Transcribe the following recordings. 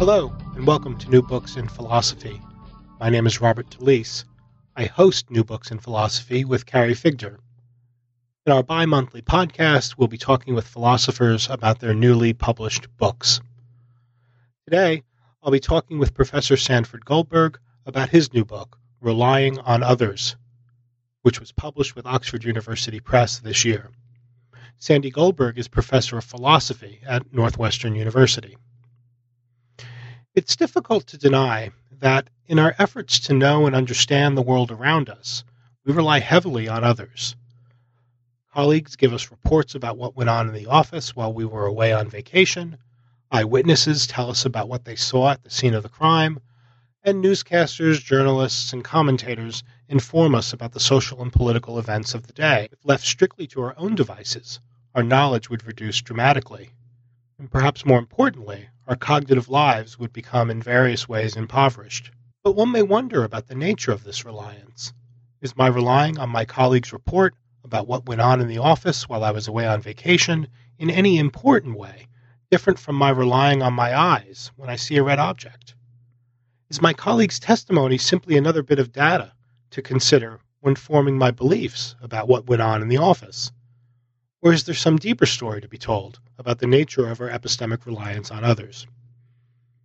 Hello, and welcome to New Books in Philosophy. My name is Robert Talisse. I host New Books in Philosophy with Carrie Figdor. In our bi-monthly podcast, we'll be talking with philosophers about their newly published books. Today, I'll be talking with Professor Sanford Goldberg about his new book, Relying on Others, which was published with Oxford University Press this year. Sandy Goldberg is Professor of Philosophy at Northwestern University. It's difficult to deny that in our efforts to know and understand the world around us, we rely heavily on others. Colleagues give us reports about what went on in the office while we were away on vacation, eyewitnesses tell us about what they saw at the scene of the crime, and newscasters, journalists, and commentators inform us about the social and political events of the day. If left strictly to our own devices, our knowledge would reduce dramatically. And perhaps more importantly, our cognitive lives would become in various ways impoverished. But one may wonder about the nature of this reliance. Is my relying on my colleague's report about what went on in the office while I was away on vacation in any important way different from my relying on my eyes when I see a red object? Is my colleague's testimony simply another bit of data to consider when forming my beliefs about what went on in the office? Or is there some deeper story to be told about the nature of our epistemic reliance on others?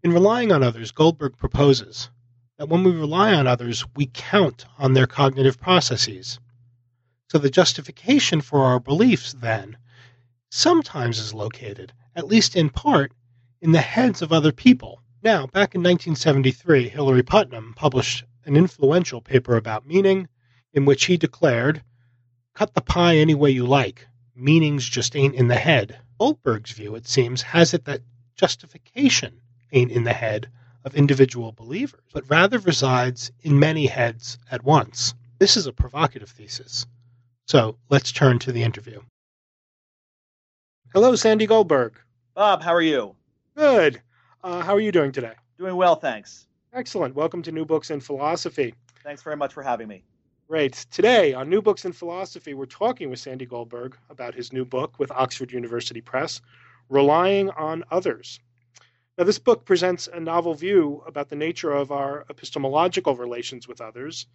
In Relying on Others, Goldberg proposes that when we rely on others, we count on their cognitive processes. So the justification for our beliefs, then, sometimes is located, at least in part, in the heads of other people. Now, back in 1973, Hilary Putnam published an influential paper about meaning in which he declared, "Cut the pie any way you like. Meanings just ain't in the head." Goldberg's view, it seems, has it that justification ain't in the head of individual believers, but rather resides in many heads at once. This is a provocative thesis. So let's turn to the interview. Hello, Sandy Goldberg. Bob, how are you? Good. How are you doing today? Doing well, thanks. Excellent. Welcome to New Books in Philosophy. Thanks very much for having me. Great. Today, on New Books in Philosophy, we're talking with Sandy Goldberg about his new book with Oxford University Press, Relying on Others. Now, this book presents a novel view about the nature of our epistemological relations with others.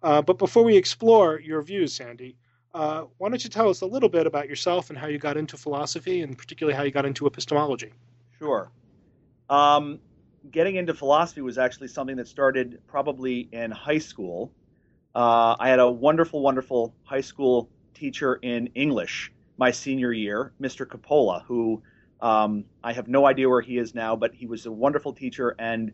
But before we explore your views, Sandy, why don't you tell us a little bit about yourself and how you got into philosophy, and particularly how you got into epistemology? Sure. Getting into philosophy was actually something that started probably in high school. I had a wonderful high school teacher in English my senior year, Mr. Coppola, who I have no idea where he is now, but he was a wonderful teacher, and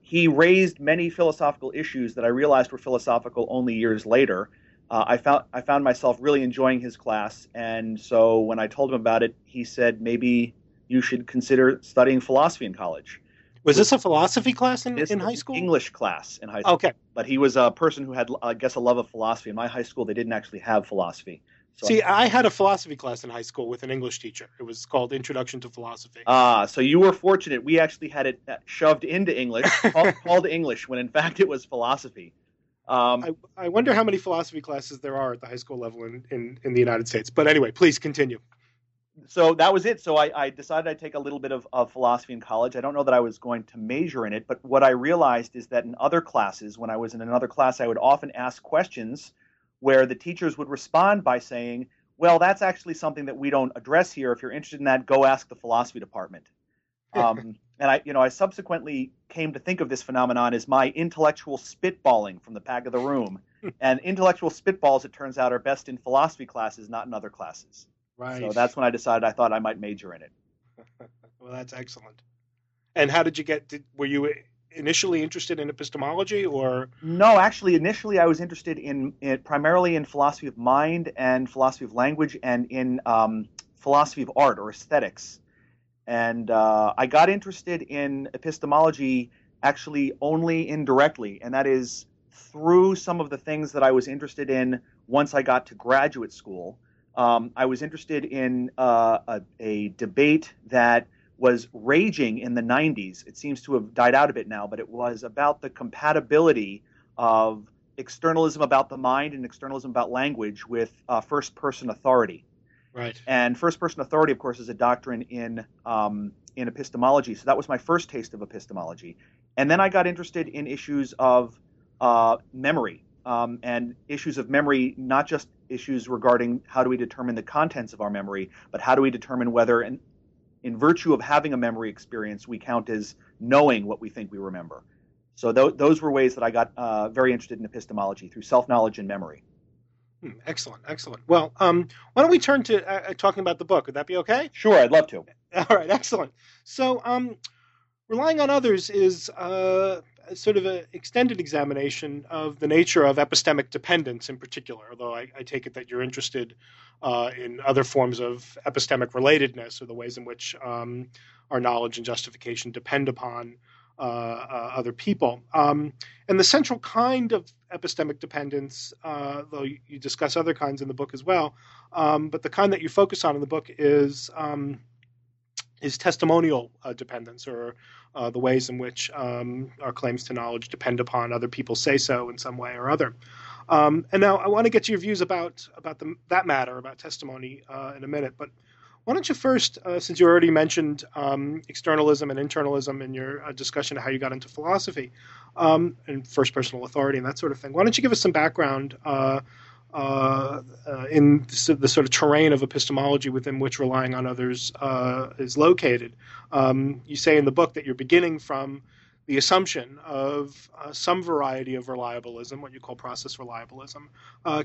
he raised many philosophical issues that I realized were philosophical only years later. I found myself really enjoying his class, and so when I told him about it, he said, maybe you should consider studying philosophy in college. Was this a philosophy class in high school? English class in high school. Okay. But he was a person who had, I guess, a love of philosophy. In my high school, they didn't actually have philosophy. So see, I had a philosophy class in high school with an English teacher. It was called Introduction to Philosophy. So you were fortunate. We actually had it shoved into English, called English, when in fact it was philosophy. I wonder how many philosophy classes there are at the high school level in the United States. But anyway, please continue. So that was it. So I decided I'd take a little bit of philosophy in college. I don't know that I was going to major in it, but what I realized is that in other classes, when I was in another class, I would often ask questions where the teachers would respond by saying, well, that's actually something that we don't address here. If you're interested in that, go ask the philosophy department. And I subsequently came to think of this phenomenon as my intellectual spitballing from the back of the room. And intellectual spitballs, it turns out, are best in philosophy classes, not in other classes. Right. So that's when I decided I thought I might major in it. Well, that's excellent. And how did you were you initially interested in epistemology or? No, actually, initially I was interested in primarily in philosophy of mind and philosophy of language and in philosophy of art or aesthetics. And I got interested in epistemology actually only indirectly, and that is through some of the things that I was interested in once I got to graduate school. I was interested in a debate that was raging in the 90s. It seems to have died out a bit now, but it was about the compatibility of externalism about the mind and externalism about language with first-person authority. Right. And first-person authority, of course, is a doctrine in epistemology. So that was my first taste of epistemology. And then I got interested in issues of memory, and issues of memory, not just issues regarding how do we determine the contents of our memory, but how do we determine whether, in virtue of having a memory experience, we count as knowing what we think we remember. So those were ways that I got very interested in epistemology, through self-knowledge and memory. Excellent, excellent. Well, why don't we turn to talking about the book? Would that be okay? Sure, I'd love to. All right, excellent. So Relying on Others is sort of an extended examination of the nature of epistemic dependence in particular, although I take it that you're interested in other forms of epistemic relatedness, or the ways in which our knowledge and justification depend upon other people. And the central kind of epistemic dependence, though you discuss other kinds in the book as well, but the kind that you focus on in the book is testimonial dependence, or the ways in which our claims to knowledge depend upon other people say so in some way or other. And now I want to get your views about that matter, about testimony in a minute. But why don't you first, since you already mentioned externalism and internalism in your discussion of how you got into philosophy and first personal authority and that sort of thing, why don't you give us some background in the sort of terrain of epistemology within which Relying on Others is located? You say in the book that you're beginning from the assumption of some variety of reliabilism, what you call process reliabilism.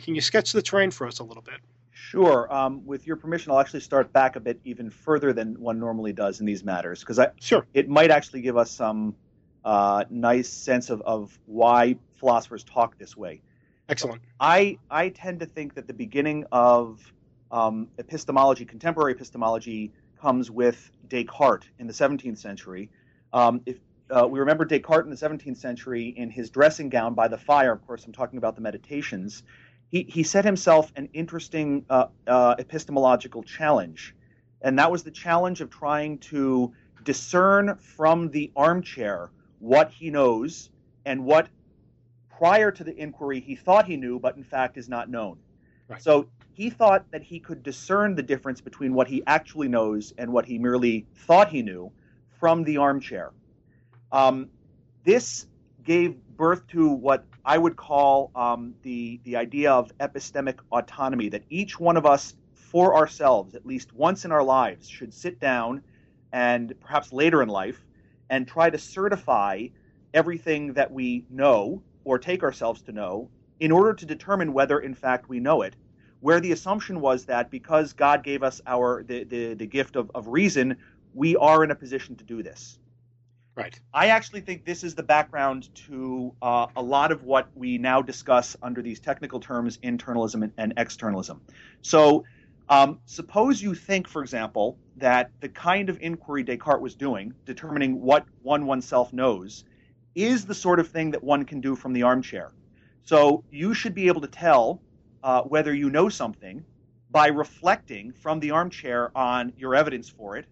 Can you sketch the terrain for us a little bit? Sure. With your permission, I'll actually start back a bit even further than one normally does in these matters, because it might actually give us some nice sense of why philosophers talk this way. Excellent. I tend to think that the beginning of epistemology, contemporary epistemology, comes with Descartes in the 17th century. If we remember Descartes in the 17th century in his dressing gown by the fire, of course I'm talking about the Meditations, he set himself an interesting epistemological challenge. And that was the challenge of trying to discern from the armchair what he knows and what prior to the inquiry he thought he knew, but in fact is not known. Right. So he thought that he could discern the difference between what he actually knows and what he merely thought he knew from the armchair. This gave birth to what I would call the idea of epistemic autonomy, that each one of us for ourselves, at least once in our lives, should sit down and perhaps later in life and try to certify everything that we know or take ourselves to know in order to determine whether in fact we know it, where the assumption was that because God gave us the gift of reason, we are in a position to do this. Right. I actually think this is the background to a lot of what we now discuss under these technical terms, internalism and externalism. So suppose you think, for example, that the kind of inquiry Descartes was doing, determining what oneself knows, is the sort of thing that one can do from the armchair. So you should be able to tell whether you know something by reflecting from the armchair on your evidence for it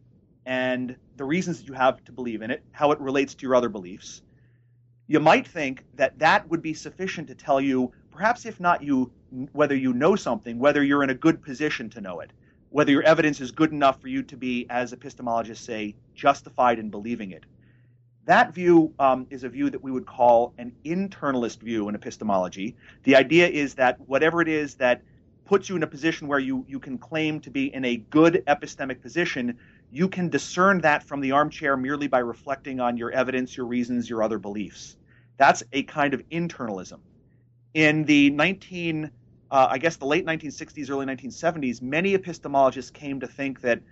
and the reasons that you have to believe in it, how it relates to your other beliefs. You might think that that would be sufficient to tell you, perhaps if not you, whether you know something, whether you're in a good position to know it, whether your evidence is good enough for you to be, as epistemologists say, justified in believing it. That view is a view that we would call an internalist view in epistemology. The idea is that whatever it is that puts you in a position where you can claim to be in a good epistemic position, you can discern that from the armchair merely by reflecting on your evidence, your reasons, your other beliefs. That's a kind of internalism. In the the late 1960s, early 1970s, many epistemologists came to think that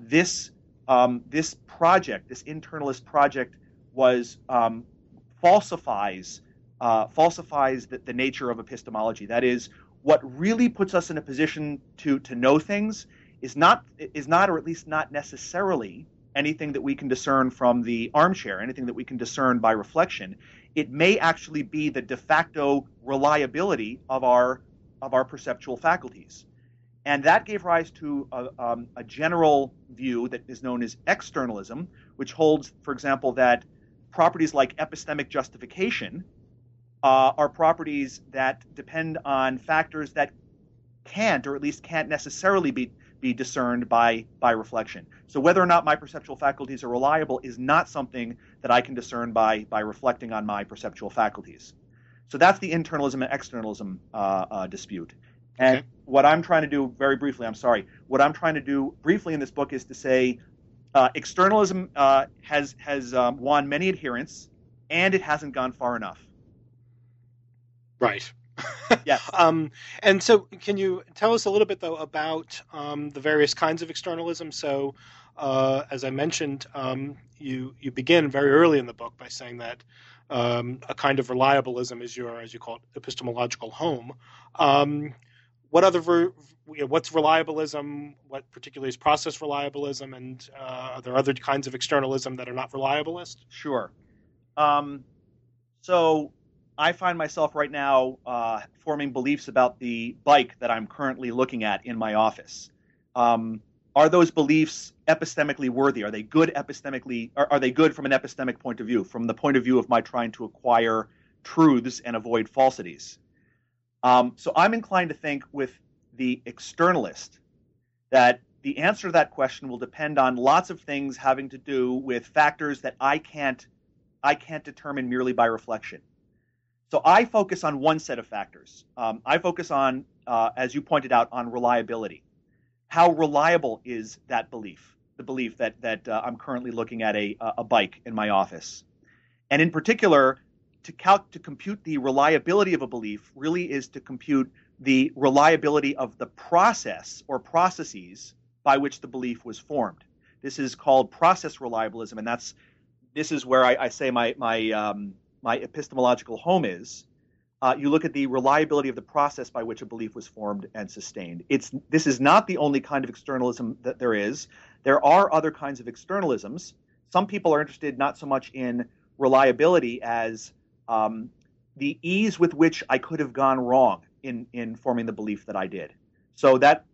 this project, this internalist project, was falsifies the nature of epistemology. That is, what really puts us in a position to know things is not, or at least not necessarily, anything that we can discern from the armchair, anything that we can discern by reflection, it may actually be the de facto reliability of our perceptual faculties. And that gave rise to a general view that is known as externalism, which holds, for example, that properties like epistemic justification are properties that depend on factors that can't, or at least can't necessarily be discerned by reflection. So whether or not my perceptual faculties are reliable is not something that I can discern by reflecting on my perceptual faculties. So that's the internalism and externalism dispute. And what I'm trying to do very briefly, what I'm trying to do briefly in this book is to say externalism has won many adherents, and it hasn't gone far enough. Right. Yeah. And so can you tell us a little bit, though, about the various kinds of externalism? So as I mentioned, you begin very early in the book by saying that a kind of reliabilism is your, as you call it, epistemological home. What other what's reliabilism? What particularly is process reliabilism? And are there other kinds of externalism that are not reliabilist? Sure. So I find myself right now forming beliefs about the bike that I'm currently looking at in my office. Are those beliefs epistemically worthy? Are they good epistemically? Are they good from an epistemic point of view, from the point of view of my trying to acquire truths and avoid falsities? So I'm inclined to think with the externalist that the answer to that question will depend on lots of things having to do with factors that I can't determine merely by reflection. So I focus on one set of factors. I focus on, as you pointed out, on reliability. How reliable is that belief, the belief that I'm currently looking at a bike in my office? And in particular, to compute the reliability of a belief really is to compute the reliability of the process or processes by which the belief was formed. This is called process reliabilism, and this is where I say my epistemological home is. You look at the reliability of the process by which a belief was formed and sustained. This is not the only kind of externalism that there is. There are other kinds of externalisms. Some people are interested not so much in reliability as the ease with which I could have gone wrong in forming the belief that I did. So that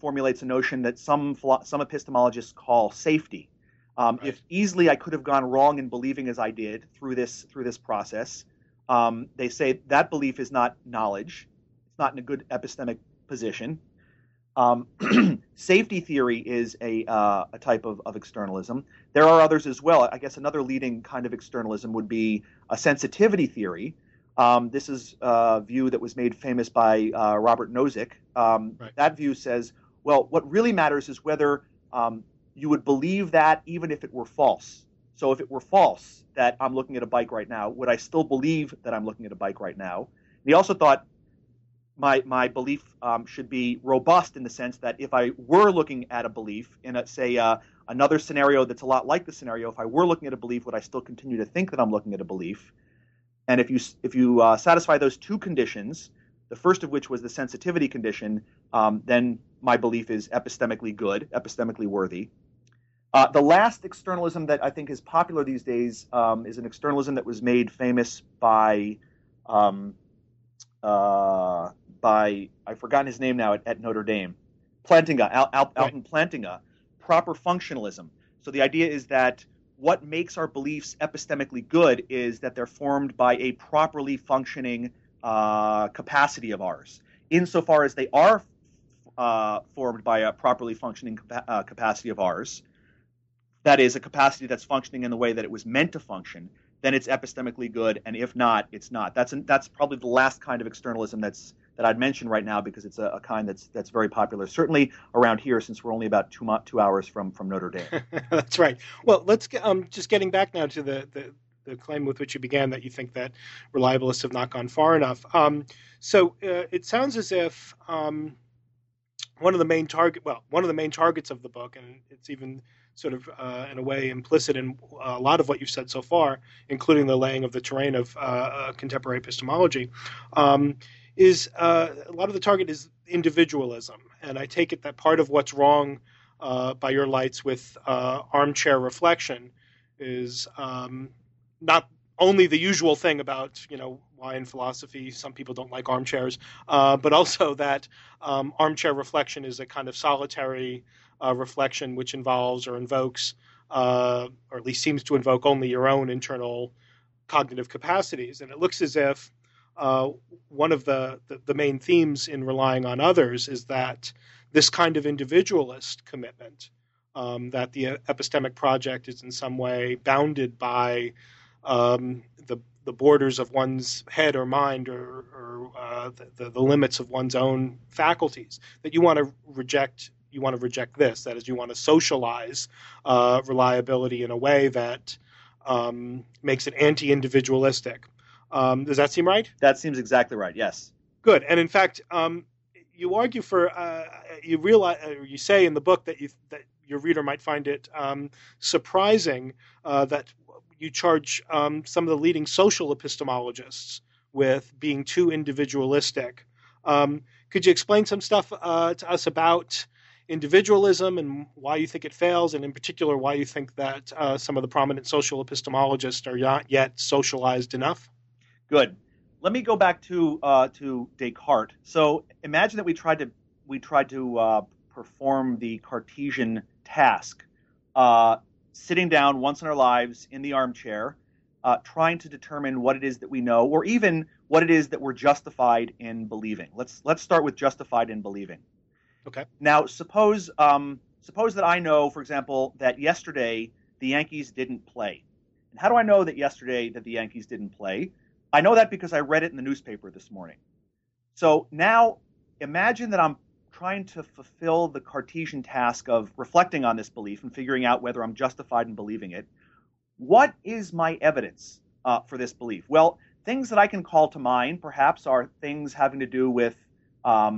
formulates a notion that some epistemologists call safety. Right. If easily I could have gone wrong in believing as I did through this process, they say that belief is not knowledge. It's not in a good epistemic position. Safety theory is a type of externalism. There are others as well. I guess another leading kind of externalism would be a sensitivity theory. This is a view that was made famous by Robert Nozick. Right. That view says, well, what really matters is whether you would believe that even if it were false. So if it were false that I'm looking at a bike right now, would I still believe that I'm looking at a bike right now? And he also thought my belief should be robust in the sense that if I were looking at a belief in, say, another scenario that's a lot like the scenario, if I were looking at a belief, would I still continue to think that I'm looking at a belief? And if you satisfy those two conditions, the first of which was the sensitivity condition, then my belief is epistemically good, epistemically worthy. The last externalism that I think is popular these days is an externalism that was made famous by I've forgotten his name now at Notre Dame, Plantinga, Alvin Plantinga, proper functionalism. So the idea is that what makes our beliefs epistemically good is that they're formed by a properly functioning capacity of ours, insofar as they are formed by a properly functioning capacity of ours. That is a capacity that's functioning in the way that it was meant to function, then it's epistemically good, and if not, it's not. That's probably the last kind of externalism that I'd mention right now because it's a kind that's very popular, certainly around here since we're only about two hours from Notre Dame. That's right. Well, let's just getting back now to the claim with which you began that you think that reliabilists have not gone far enough. So it sounds as if one of the main targets of the book, and it's even sort of in a way implicit in a lot of what you've said so far, including the laying of the terrain of contemporary epistemology, is a lot of the target is individualism. And I take it that part of what's wrong by your lights with armchair reflection is not only the usual thing about, you know, why in philosophy some people don't like armchairs, but also that armchair reflection is a kind of solitary reflection which involves or invokes, or at least seems to invoke, only your own internal cognitive capacities. And it looks as if one of the main themes in Relying on Others is that this kind of individualist commitment, that the epistemic project is in some way bounded by the borders of one's head or mind, or the limits of one's own faculties, that you want to reject this. That is, you want to socialize reliability in a way that makes it anti-individualistic. Does that seem right? That seems exactly right. Yes. Good. And in fact, you argue for you say in the book that your reader might find it surprising that you charge some of the leading social epistemologists with being too individualistic. Could you explain some stuff to us about individualism and why you think it fails, and in particular why you think that some of the prominent social epistemologists are not yet socialized enough? Good. Let me go back to Descartes. So imagine that we tried to perform the Cartesian task, sitting down once in our lives in the armchair, trying to determine what it is that we know, or even what it is that we're justified in believing. Let's start with justified in believing. Okay. Now, suppose that I know, for example, that yesterday the Yankees didn't play. And how do I know that the Yankees didn't play? I know that because I read it in the newspaper this morning. So now imagine that I'm trying to fulfill the Cartesian task of reflecting on this belief and figuring out whether I'm justified in believing it. What is my evidence for this belief? Well, things that I can call to mind perhaps are things having to do with the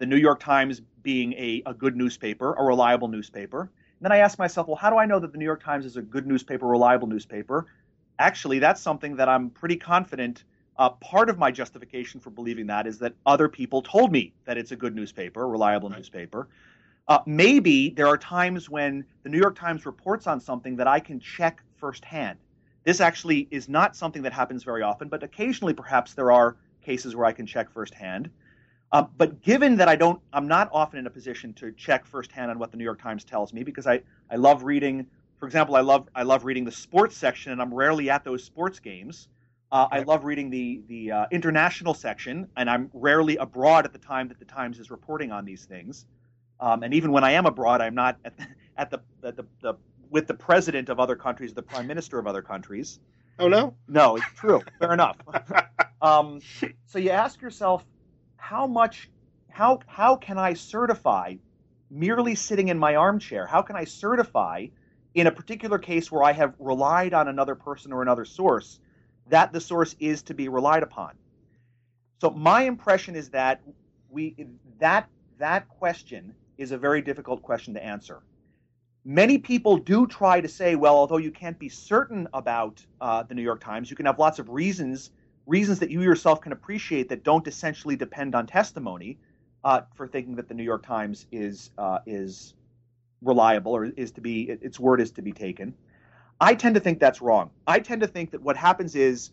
New York Times being a good newspaper, a reliable newspaper. And then I ask myself, well, how do I know that the New York Times is a good newspaper, reliable newspaper? Actually, that's something that I'm pretty confident part of my justification for believing that is that other people told me that it's a good newspaper, a reliable right. newspaper. Maybe there are times when the New York Times reports on something that I can check firsthand. This actually is not something that happens very often, but occasionally perhaps there are cases where I can check firsthand. But given that I'm not often in a position to check firsthand on what the New York Times tells me, because I love reading. For example, I love reading the sports section, and I'm rarely at those sports games. I love reading the international section, and I'm rarely abroad at the time that the Times is reporting on these things. And even when I am abroad, I'm not at the with the president of other countries, the prime minister of other countries. Oh no? No, it's true. Fair enough. So you ask yourself, how can I certify, merely sitting in my armchair, how can I certify in a particular case where I have relied on another person or another source, that the source is to be relied upon? So my impression is that that question is a very difficult question to answer. Many people do try to say, well, although you can't be certain about the New York Times, you can have lots of reasons that you yourself can appreciate that don't essentially depend on testimony for thinking that the New York Times is reliable or is to be, its word is to be taken. I tend to think that's wrong. I tend to think that what happens is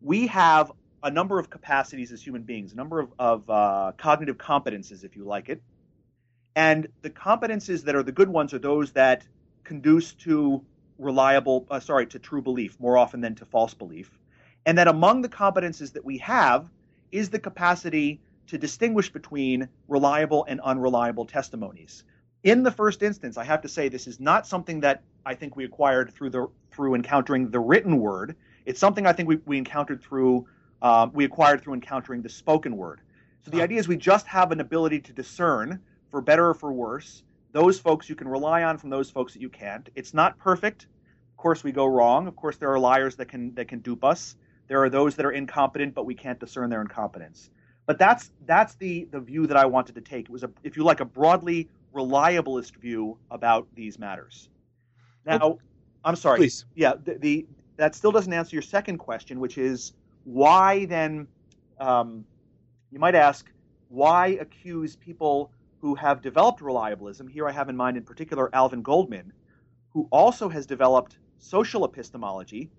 we have a number of capacities as human beings, a number of cognitive competences, if you like it. And the competences that are the good ones are those that conduce to to true belief more often than to false belief. And that among the competences that we have is the capacity to distinguish between reliable and unreliable testimonies. In the first instance, I have to say this is not something that I think we acquired through encountering the written word. It's something I think we acquired through encountering the spoken word. So the idea is we just have an ability to discern, for better or for worse, those folks you can rely on from those folks that you can't. It's not perfect. Of course, we go wrong. Of course, there are liars that can dupe us. There are those that are incompetent, but we can't discern their incompetence. But that's the view that I wanted to take. It was, if you like, a broadly reliabilist view about these matters. Now, I'm sorry. Please. Yeah, that still doesn't answer your second question, which is why then, you might ask, why accuse people who have developed reliabilism, here I have in mind in particular Alvin Goldman, who also has developed social epistemology,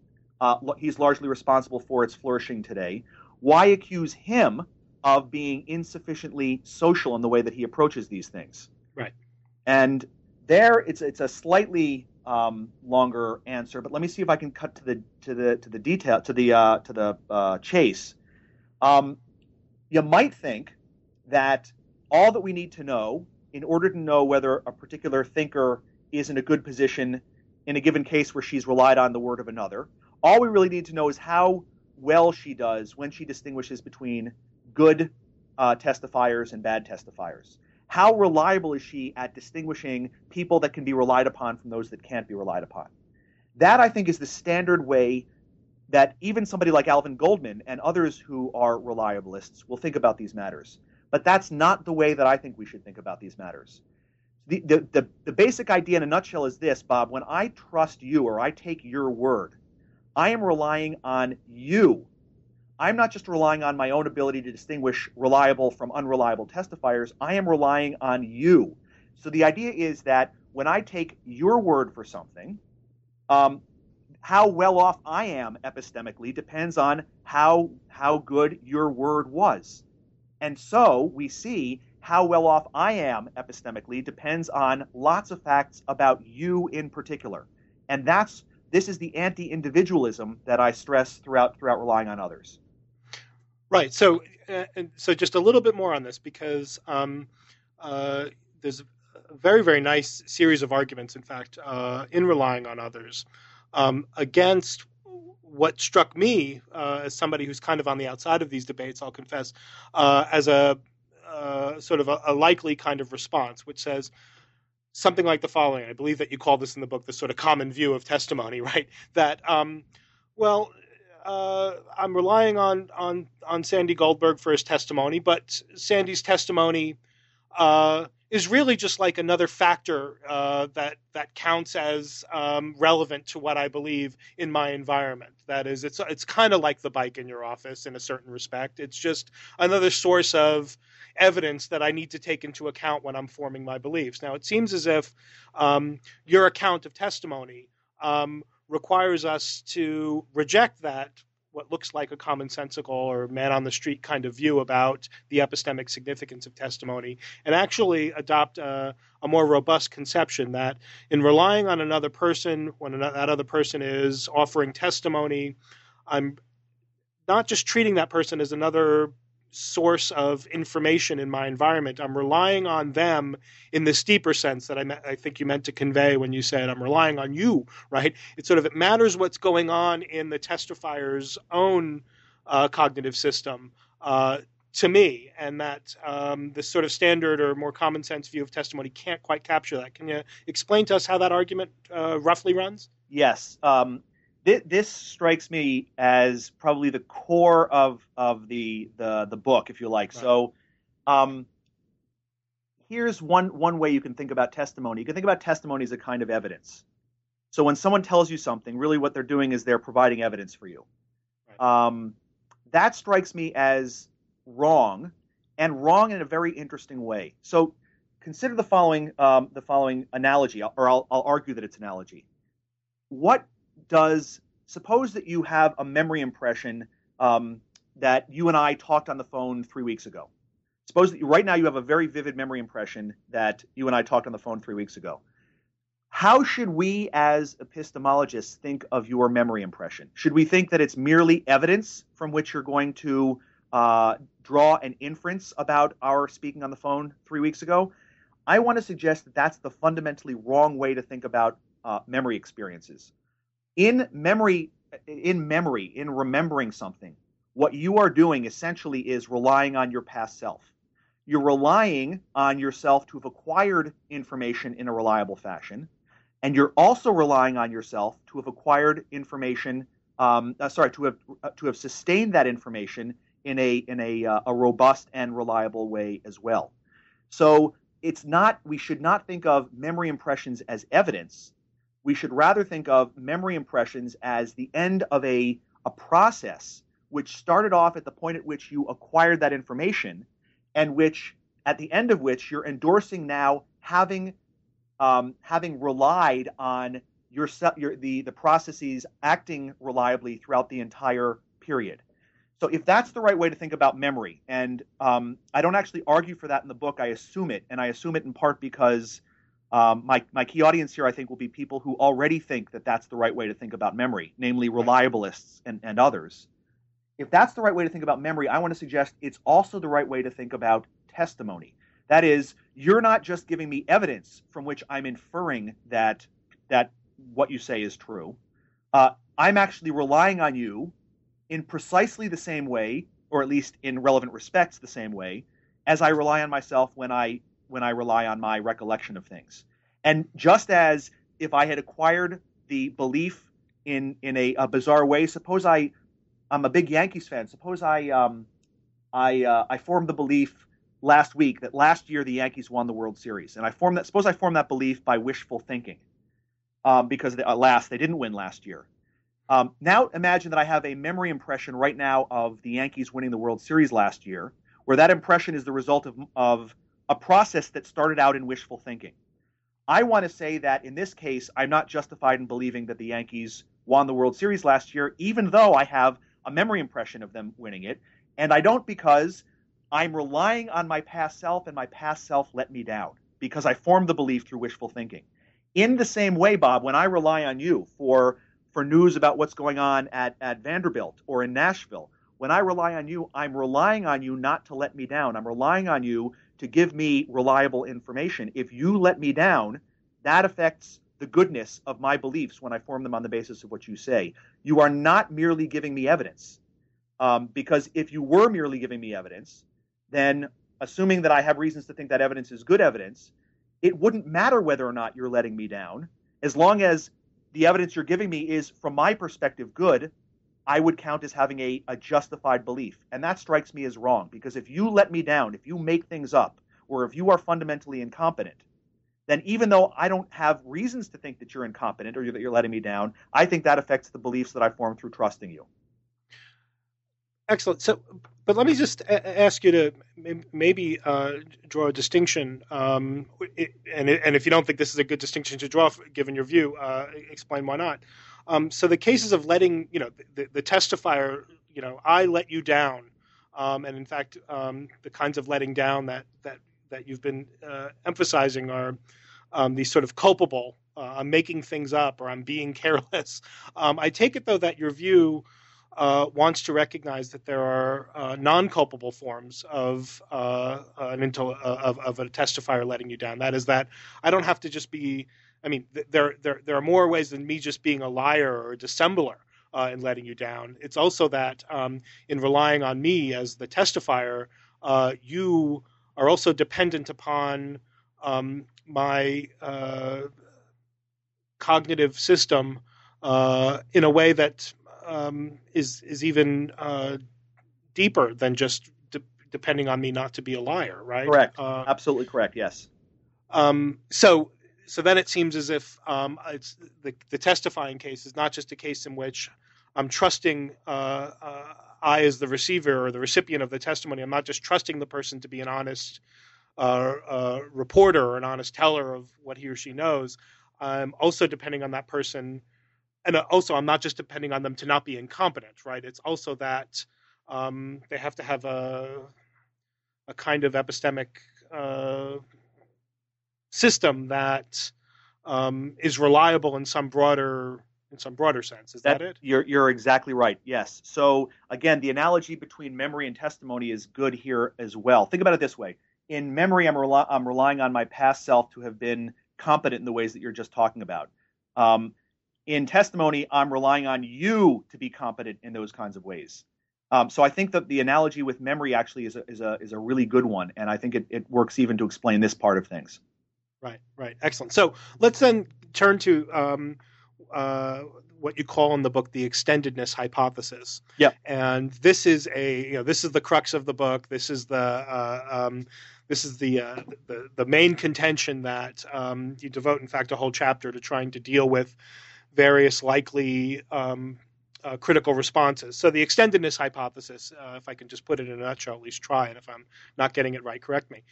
he's largely responsible for its flourishing today, why accuse him of being insufficiently social in the way that he approaches these things? Right. And there, it's a slightly longer answer, but let me see if I can cut to the detail, to the chase. You might think that all that we need to know in order to know whether a particular thinker is in a good position in a given case where she's relied on the word of another, all we really need to know is how well she does when she distinguishes between good testifiers and bad testifiers. How reliable is she at distinguishing people that can be relied upon from those that can't be relied upon? That, I think, is the standard way that even somebody like Alvin Goldman and others who are reliabilists will think about these matters. But that's not the way that I think we should think about these matters. The basic idea in a nutshell is this, Bob: when I trust you or I take your word, I am relying on you. I'm not just relying on my own ability to distinguish reliable from unreliable testifiers. I am relying on you. So the idea is that when I take your word for something, how well off I am epistemically depends on how good your word was. And so we see how well off I am epistemically depends on lots of facts about you in particular. And this is the anti-individualism that I stress throughout Relying on Others. Right. So just a little bit more on this, because there's a very, very nice series of arguments, in fact, in Relying on Others, against what struck me as somebody who's kind of on the outside of these debates, I'll confess, as a sort of a likely kind of response, which says something like the following. I believe that you call this in the book the sort of common view of testimony, right? That, I'm relying on Sandy Goldberg for his testimony, but Sandy's testimony is really just like another factor that counts as relevant to what I believe in my environment. That is, it's kind of like the bike in your office in a certain respect. It's just another source of evidence that I need to take into account when I'm forming my beliefs. Now, it seems as if your account of testimony requires us to reject that, what looks like a commonsensical or man-on-the-street kind of view about the epistemic significance of testimony, and actually adopt a more robust conception that in relying on another person, when that other person is offering testimony, I'm not just treating that person as another source of information in my environment. I'm relying on them in this deeper sense that I think you meant to convey when you said, I'm relying on you, right? It's sort of, it matters what's going on in the testifier's own cognitive system to me, and that this sort of standard or more common sense view of testimony can't quite capture that. Can you explain to us how that argument roughly runs? Yes. This strikes me as probably the core of the book, if you like. Right. So here's one way you can think about testimony. You can think about testimony as a kind of evidence. So when someone tells you something, really what they're doing is they're providing evidence for you. Right. That strikes me as wrong, and wrong in a very interesting way. So consider the following analogy, or I'll argue that it's analogy. Suppose that you have a memory impression that you and I talked on the phone 3 weeks ago. Suppose that right now you have a very vivid memory impression that you and I talked on the phone 3 weeks ago. How should we as epistemologists think of your memory impression? Should we think that it's merely evidence from which you're going to draw an inference about our speaking on the phone 3 weeks ago? I want to suggest that that's the fundamentally wrong way to think about memory experiences. In remembering something, what you are doing essentially is relying on your past self. You're relying on yourself to have acquired information in a reliable fashion, and you're also relying on yourself to have acquired information. To have sustained that information in a robust and reliable way as well. So we should not think of memory impressions as evidence. We should rather think of memory impressions as the end of a process which started off at the point at which you acquired that information, and which at the end of which you're endorsing now having relied on the processes acting reliably throughout the entire period. So if that's the right way to think about memory, and I don't actually argue for that in the book, I assume it, and I assume it in part because my key audience here, I think, will be people who already think that that's the right way to think about memory, namely reliabilists and others. If that's the right way to think about memory, I want to suggest it's also the right way to think about testimony. That is, you're not just giving me evidence from which I'm inferring that what you say is true. I'm actually relying on you in precisely the same way, or at least in relevant respects the same way, as I rely on myself when I rely on my recollection of things. And just as if I had acquired the belief in a bizarre way, suppose I'm a big Yankees fan. Suppose I formed the belief last week that last year the Yankees won the World Series, and I formed that belief by wishful thinking, because alas they didn't win last year. Now imagine that I have a memory impression right now of the Yankees winning the World Series last year, where that impression is the result of a process that started out in wishful thinking. I want to say that in this case, I'm not justified in believing that the Yankees won the World Series last year, even though I have a memory impression of them winning it. And I don't, because I'm relying on my past self, and my past self let me down because I formed the belief through wishful thinking. In the same way, Bob, when I rely on you for news about what's going on at Vanderbilt or in Nashville, when I rely on you, I'm relying on you not to let me down. I'm relying on you to give me reliable information. If you let me down, that affects the goodness of my beliefs when I form them on the basis of what you say. You are not merely giving me evidence, because if you were merely giving me evidence, then assuming that I have reasons to think that evidence is good evidence, it wouldn't matter whether or not you're letting me down. As long as the evidence you're giving me is, from my perspective, good, I would count as having a justified belief. And that strikes me as wrong, because if you let me down, if you make things up, or if you are fundamentally incompetent, then even though I don't have reasons to think that you're incompetent or that you're letting me down, I think that affects the beliefs that I formed through trusting you. Excellent. So, but let me just ask you to maybe draw a distinction, and if you don't think this is a good distinction to draw, given your view, explain why not. So the cases of letting, the testifier, I let you down, and in fact, the kinds of letting down that you've been emphasizing are these sort of culpable, I'm making things up, or I'm being careless. I take it, though, that your view wants to recognize that there are non-culpable forms of a testifier letting you down. That is, that I don't have to just be. I mean, there are more ways than me just being a liar or a dissembler and letting you down. It's also that in relying on me as the testifier, you are also dependent upon my cognitive system in a way that is even deeper than just depending on me not to be a liar, right? Correct. Absolutely correct. Yes. So then it seems as if it's the testifying case is not just a case in which I'm trusting I as the receiver or the recipient of the testimony. I'm not just trusting the person to be an honest reporter or an honest teller of what he or she knows. I'm also depending on that person. And also, I'm not just depending on them to not be incompetent, right? It's also that they have to have a kind of epistemic system that is reliable in some broader sense. Is that it? You're exactly right. Yes. So again, the analogy between memory and testimony is good here as well. Think about it this way: in memory, I'm relying on my past self to have been competent in the ways that you're just talking about. In testimony, I'm relying on you to be competent in those kinds of ways. So I think that the analogy with memory actually is a really good one, and I think it works even to explain this part of things. Right. Excellent. So let's then turn to what you call in the book the extendedness hypothesis. Yeah. And this is this is the crux of the book. This is the main contention that you devote, in fact, a whole chapter to trying to deal with various likely critical responses. So the extendedness hypothesis, if I can just put it in a nutshell, at least try, and if I'm not getting it right, correct me.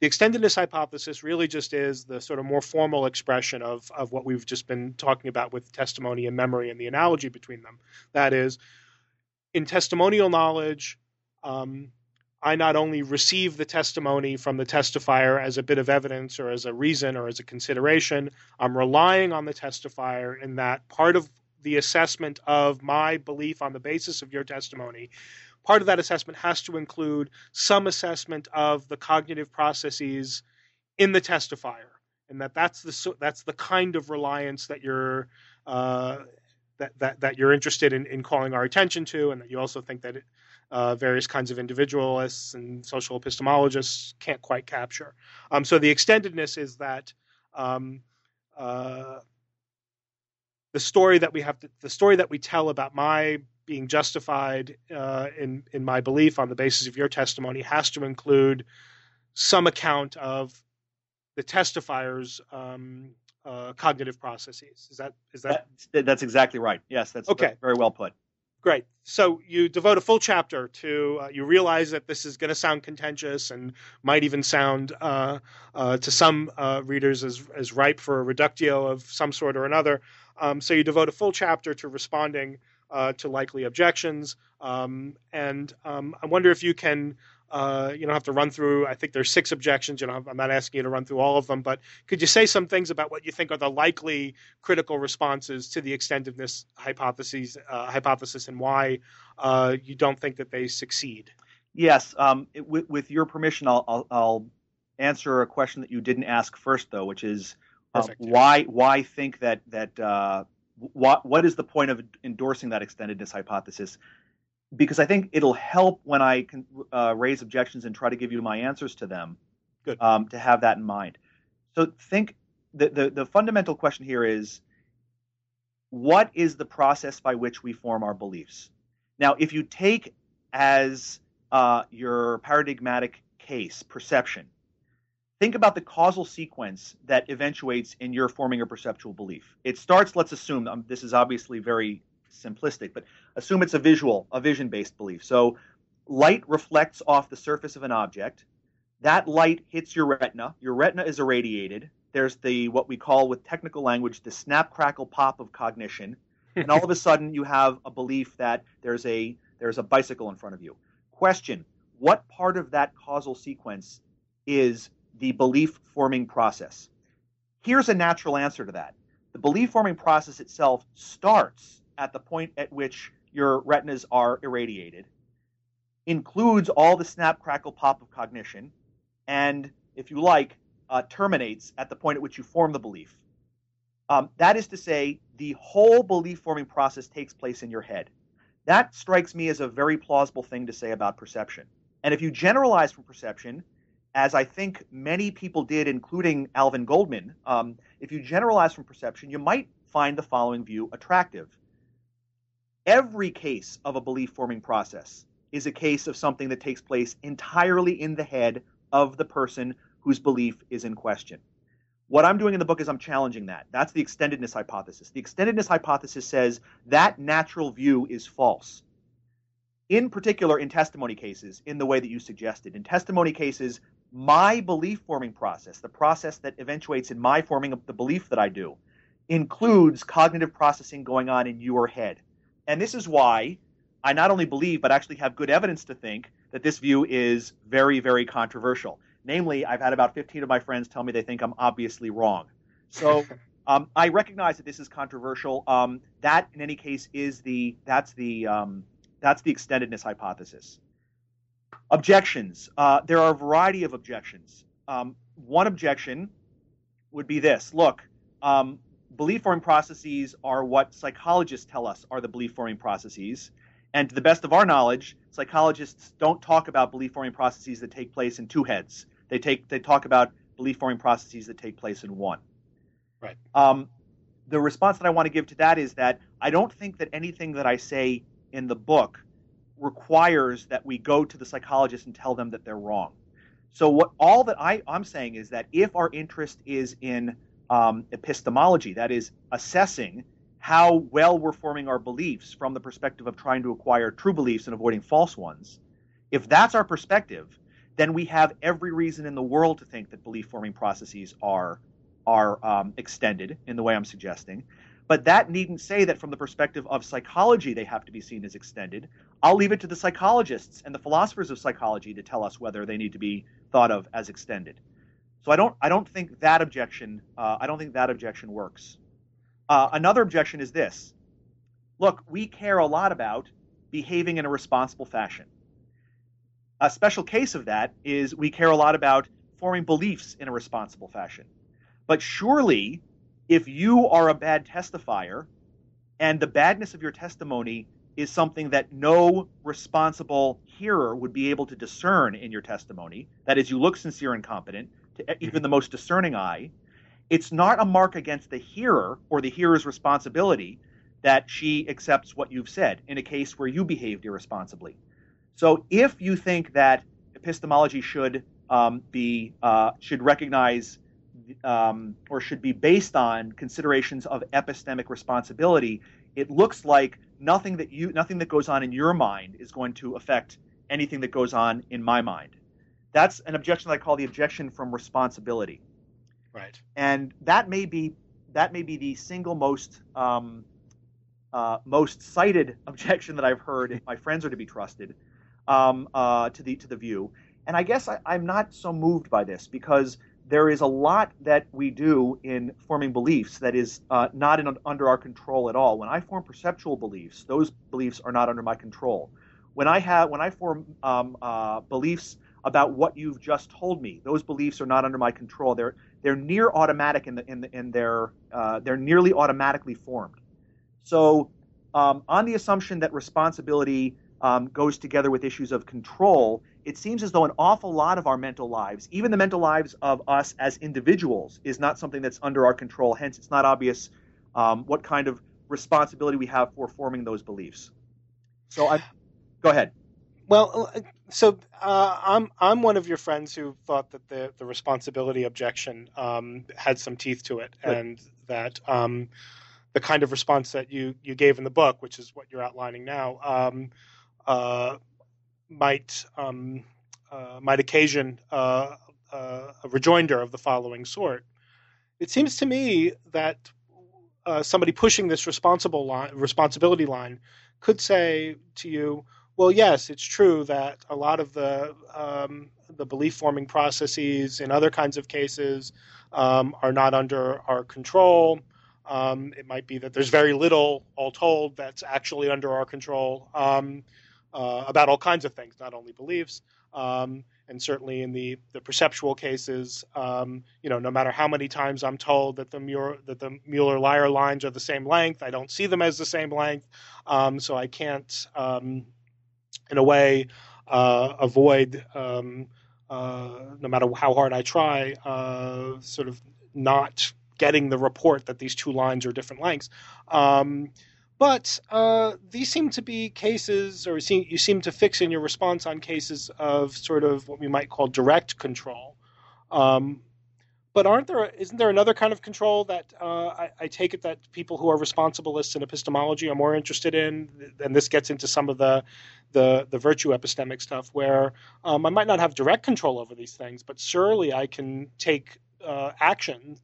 The extendedness hypothesis really just is the sort of more formal expression of what we've just been talking about with testimony and memory and the analogy between them. That is, in testimonial knowledge, I not only receive the testimony from the testifier as a bit of evidence or as a reason or as a consideration, I'm relying on the testifier in that part of the assessment of my belief on the basis of your testimony. Part of that assessment has to include some assessment of the cognitive processes in the testifier, and that's the kind of reliance that you're interested in calling our attention to, and that you also think that various kinds of individualists and social epistemologists can't quite capture. So the extendedness is that the story that we tell about my being justified in my belief on the basis of your testimony has to include some account of the testifier's cognitive processes. That's exactly right. Yes, that's okay. Very well put. Great. So you devote a full chapter to you realize that this is going to sound contentious and might even sound to some readers as ripe for a reductio of some sort or another. So you devote a full chapter to responding to likely objections. And I wonder if you can you don't have to run through. I think there's 6 objections. I'm not asking you to run through all of them, but could you say some things about what you think are the likely critical responses to the extendedness hypothesis and why you don't think that they succeed? Yes. With your permission, I'll answer a question that you didn't ask first, though, which is why think that what is the point of endorsing that extendedness hypothesis? Because I think it'll help when I can raise objections and try to give you my answers to them. Good. To have that in mind. So think the fundamental question here is, what is the process by which we form our beliefs? Now, if you take as your paradigmatic case perception, think about the causal sequence that eventuates in your forming a perceptual belief. It starts, let's assume, this is obviously very simplistic, but assume it's a vision-based belief. So light reflects off the surface of an object. That light hits your retina. Your retina is irradiated. There's what we call with technical language, the snap, crackle, pop of cognition. And all of a sudden you have a belief that there's a bicycle in front of you. Question, what part of that causal sequence is the belief-forming process? Here's a natural answer to that. The belief-forming process itself starts at the point at which your retinas are irradiated, includes all the snap, crackle, pop of cognition, and, if you like, terminates at the point at which you form the belief. That is to say, the whole belief-forming process takes place in your head. That strikes me as a very plausible thing to say about perception. And if you generalize from perception, as I think many people did, including Alvin Goldman, if you generalize from perception, you might find the following view attractive. Every case of a belief-forming process is a case of something that takes place entirely in the head of the person whose belief is in question. What I'm doing in the book is I'm challenging that. That's the extendedness hypothesis. The extendedness hypothesis says that natural view is false, in particular in testimony cases, in the way that you suggested. In testimony cases, my belief-forming process, the process that eventuates in my forming of the belief that I do, includes cognitive processing going on in your head. And this is why I not only believe, but actually have good evidence to think that this view is very, very controversial. Namely, I've had about 15 of my friends tell me they think I'm obviously wrong. So I recognize that this is controversial. That, in any case, is that's the extendedness hypothesis. Objections. There are a variety of objections. One objection would be this. Look, belief-forming processes are what psychologists tell us are the belief-forming processes. And to the best of our knowledge, psychologists don't talk about belief-forming processes that take place in 2 heads. They talk about belief-forming processes that take place in 1. Right. The response that I want to give to that is that I don't think that anything that I say in the book requires that we go to the psychologist and tell them that they're wrong. So all that I'm saying is that if our interest is in epistemology, that is, assessing how well we're forming our beliefs from the perspective of trying to acquire true beliefs and avoiding false ones, if that's our perspective, then we have every reason in the world to think that belief-forming processes are extended in the way I'm suggesting. But that needn't say that from the perspective of psychology, they have to be seen as extended. I'll leave it to the psychologists and the philosophers of psychology to tell us whether they need to be thought of as extended. So I don't think that objection works. Another objection is this. Look, we care a lot about behaving in a responsible fashion. A special case of that is we care a lot about forming beliefs in a responsible fashion. But surely, if you are a bad testifier and the badness of your testimony is something that no responsible hearer would be able to discern in your testimony, that is, you look sincere and competent to even the most discerning eye, it's not a mark against the hearer or the hearer's responsibility that she accepts what you've said in a case where you behaved irresponsibly. So if you think that epistemology should recognize or should be based on considerations of epistemic responsibility, it looks like nothing that goes on in your mind is going to affect anything that goes on in my mind. That's an objection that I call the objection from responsibility. Right. And that may be the single most cited objection that I've heard if my friends are to be trusted to the view. And I guess I'm not so moved by this because there is a lot that we do in forming beliefs that is not under our control at all. When I form perceptual beliefs, those beliefs are not under my control. When I form beliefs about what you've just told me, those beliefs are not under my control. They're near automatic they're nearly automatically formed. So on the assumption that responsibility goes together with issues of control, it seems as though an awful lot of our mental lives, even the mental lives of us as individuals, is not something that's under our control. Hence, it's not obvious what kind of responsibility we have for forming those beliefs. So go ahead. Well, so I'm one of your friends who thought that the responsibility objection had some teeth to it. Good. And that the kind of response that you gave in the book, which is what you're outlining now, might occasion a rejoinder of the following sort. It seems to me that somebody pushing this responsibility line could say to you, well, yes, it's true that a lot of the belief-forming processes in other kinds of cases are not under our control. It might be that there's very little, all told, that's actually under our control. About all kinds of things, not only beliefs, and certainly in the perceptual cases, no matter how many times I'm told that the Mueller-Lyer lines are the same length, I don't see them as the same length, so I can't, in a way, avoid, no matter how hard I try, sort of not getting the report that these two lines are different lengths. But these seem to be cases, or you seem to fix in your response on cases of sort of what we might call direct control. But isn't there another kind of control that I take it that people who are responsibilists in epistemology are more interested in? And this gets into some of the virtue epistemic stuff, where I might not have direct control over these things, but surely I can take action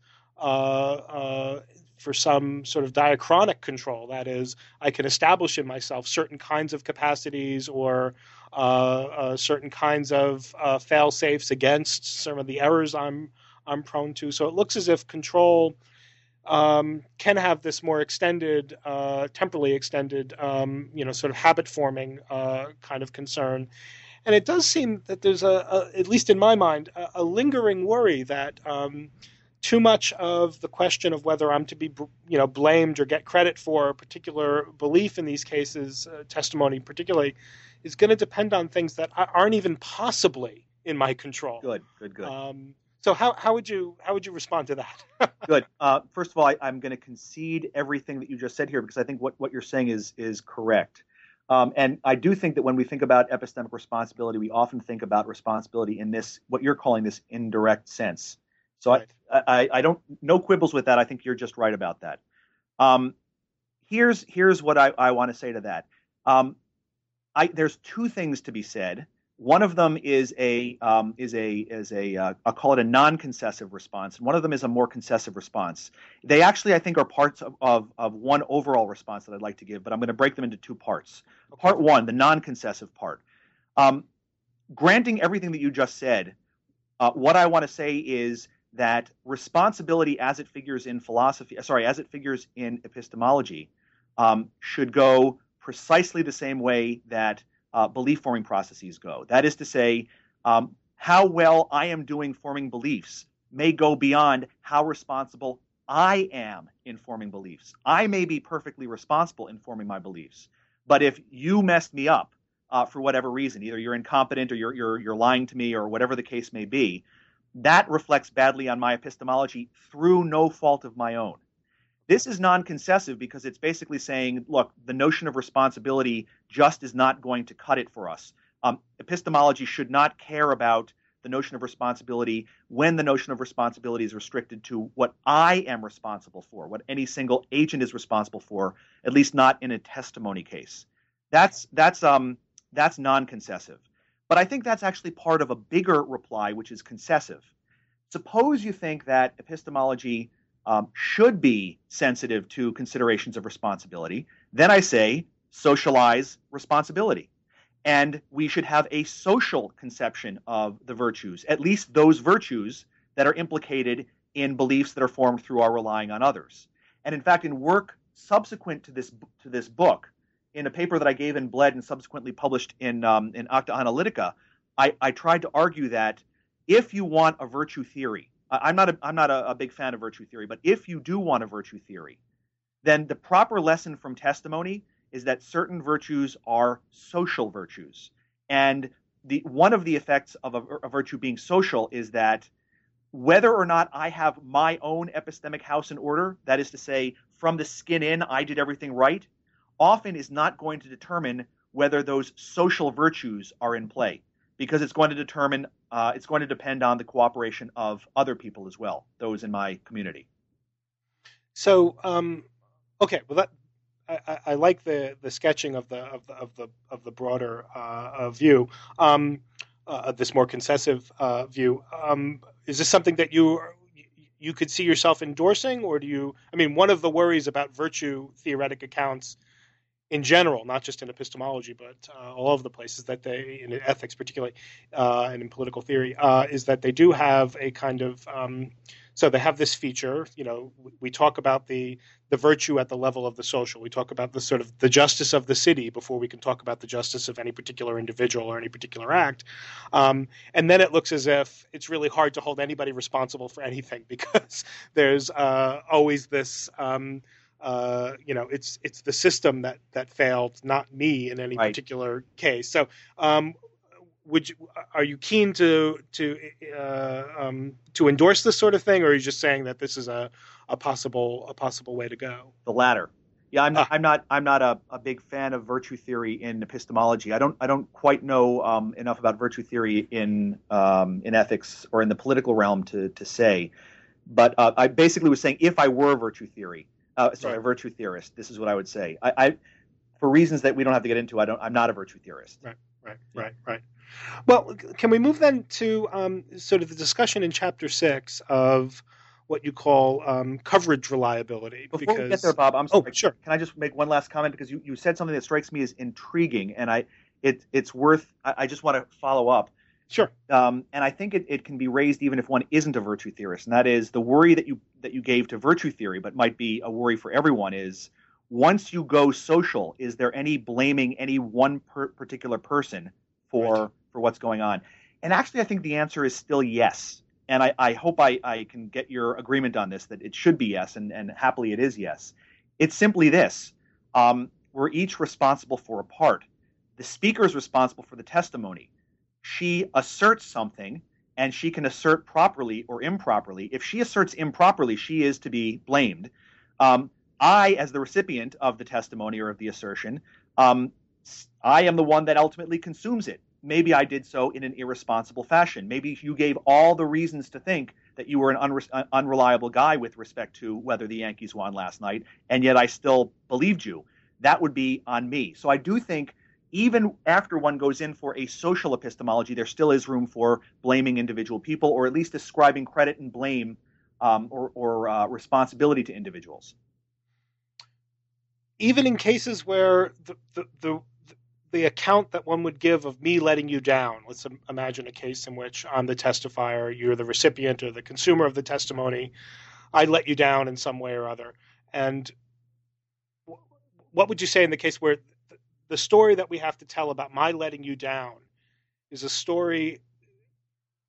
for some sort of diachronic control. That is, I can establish in myself certain kinds of capacities or certain kinds of fail-safes against some of the errors I'm prone to. So it looks as if control can have this more extended, temporally extended, sort of habit-forming kind of concern. And it does seem that there's, at least in my mind, a lingering worry that too much of the question of whether I'm to be, blamed or get credit for a particular belief in these cases, testimony particularly, is going to depend on things that aren't even possibly in my control. Good. So how would you respond to that? Good. First of all, I'm going to concede everything that you just said here because I think what you're saying is correct. And I do think that when we think about epistemic responsibility, we often think about responsibility in this, what you're calling this indirect sense. So I don't, no quibbles with that. I think you're just right about that. here's what I want to say to that. There's two things to be said. One of them is I'll call it a non-concessive response, and one of them is a more concessive response. They actually, I think, are parts of one overall response that I'd like to give, but I'm going to break them into two parts. Okay. Part one, the non-concessive part. Granting everything that you just said, what I want to say is that responsibility as it figures in epistemology, should go precisely the same way that belief-forming processes go. That is to say, how well I am doing forming beliefs may go beyond how responsible I am in forming beliefs. I may be perfectly responsible in forming my beliefs, but if you messed me up for whatever reason, either you're incompetent or you're lying to me or whatever the case may be, that reflects badly on my epistemology through no fault of my own. This is non-concessive because it's basically saying, look, the notion of responsibility just is not going to cut it for us. Epistemology should not care about the notion of responsibility when the notion of responsibility is restricted to what I am responsible for, what any single agent is responsible for, at least not in a testimony case. That's non-concessive. But I think that's actually part of a bigger reply, which is concessive. Suppose you think that epistemology should be sensitive to considerations of responsibility, then I say socialize responsibility. And we should have a social conception of the virtues, at least those virtues that are implicated in beliefs that are formed through our relying on others. And in fact, in work subsequent to this book, in a paper that I gave in Bled and subsequently published in Acta Analytica, I tried to argue that if you want a virtue theory, I'm not a big fan of virtue theory, but if you do want a virtue theory, then the proper lesson from testimony is that certain virtues are social virtues. And one of the effects of a virtue being social is that whether or not I have my own epistemic house in order, that is to say, from the skin in, I did everything right, often is not going to determine whether those social virtues are in play, because it's going to determine, it's going to depend on the cooperation of other people as well, those in my community. So, okay, well, I like the sketching of the broader view, this more concessive view. Is this something that you could see yourself endorsing, or do you? I mean, one of the worries about virtue theoretic accounts in general, not just in epistemology, but all over the places that they, in ethics particularly, and in political theory, is that they do have a kind of, so they have this feature, you know, we talk about the virtue at the level of the social. We talk about the sort of the justice of the city before we can talk about the justice of any particular individual or any particular act. And then it looks as if it's really hard to hold anybody responsible for anything because there's always this it's the system that failed, not me in any particular case. So, are you keen to endorse this sort of thing, or are you just saying that this is a possible way to go? The latter. Yeah, I'm not a big fan of virtue theory in epistemology. I don't quite know enough about virtue theory in ethics or in the political realm to say, but I basically was saying if I were virtue theory. A virtue theorist. This is what I would say. I, for reasons that we don't have to get into, I'm not a virtue theorist. Right. Well, can we move then to sort of the discussion in Chapter 6 of what you call coverage reliability? Before we get there, Bob, I'm sorry. Oh, sure. Can I just make one last comment? Because you said something that strikes me as intriguing, and I just want to follow up. Sure. And I think it can be raised even if one isn't a virtue theorist, and that is the worry that you gave to virtue theory, but might be a worry for everyone, is once you go social, is there any blaming any one particular person for what's going on? And actually, I think the answer is still yes. And I hope I can get your agreement on this, that it should be yes, and happily it is yes. It's simply this. We're each responsible for a part. The speaker is responsible for the testimony. She asserts something, and she can assert properly or improperly. If she asserts improperly, she is to be blamed. I, as the recipient of the testimony or of the assertion, I am the one that ultimately consumes it. maybe I did so in an irresponsible fashion. Maybe you gave all the reasons to think that you were an unreliable guy with respect to whether the Yankees won last night, and yet I still believed you. That would be on me. So I do think even after one goes in for a social epistemology, there still is room for blaming individual people, or at least ascribing credit and blame or responsibility to individuals. Even in cases where the account that one would give of me letting you down, let's imagine a case in which I'm the testifier, you're the recipient or the consumer of the testimony, I let you down in some way or other. And what would you say in the case where the story that we have to tell about my letting you down is a story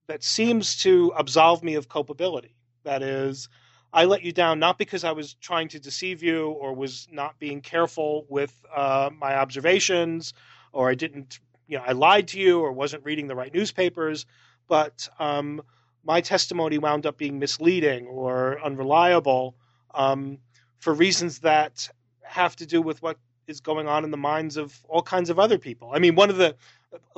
that seems to absolve me of culpability? That is, I let you down not because I was trying to deceive you or was not being careful with my observations, or I didn't, I lied to you or wasn't reading the right newspapers, but my testimony wound up being misleading or unreliable for reasons that have to do with what is going on in the minds of all kinds of other people. I mean, let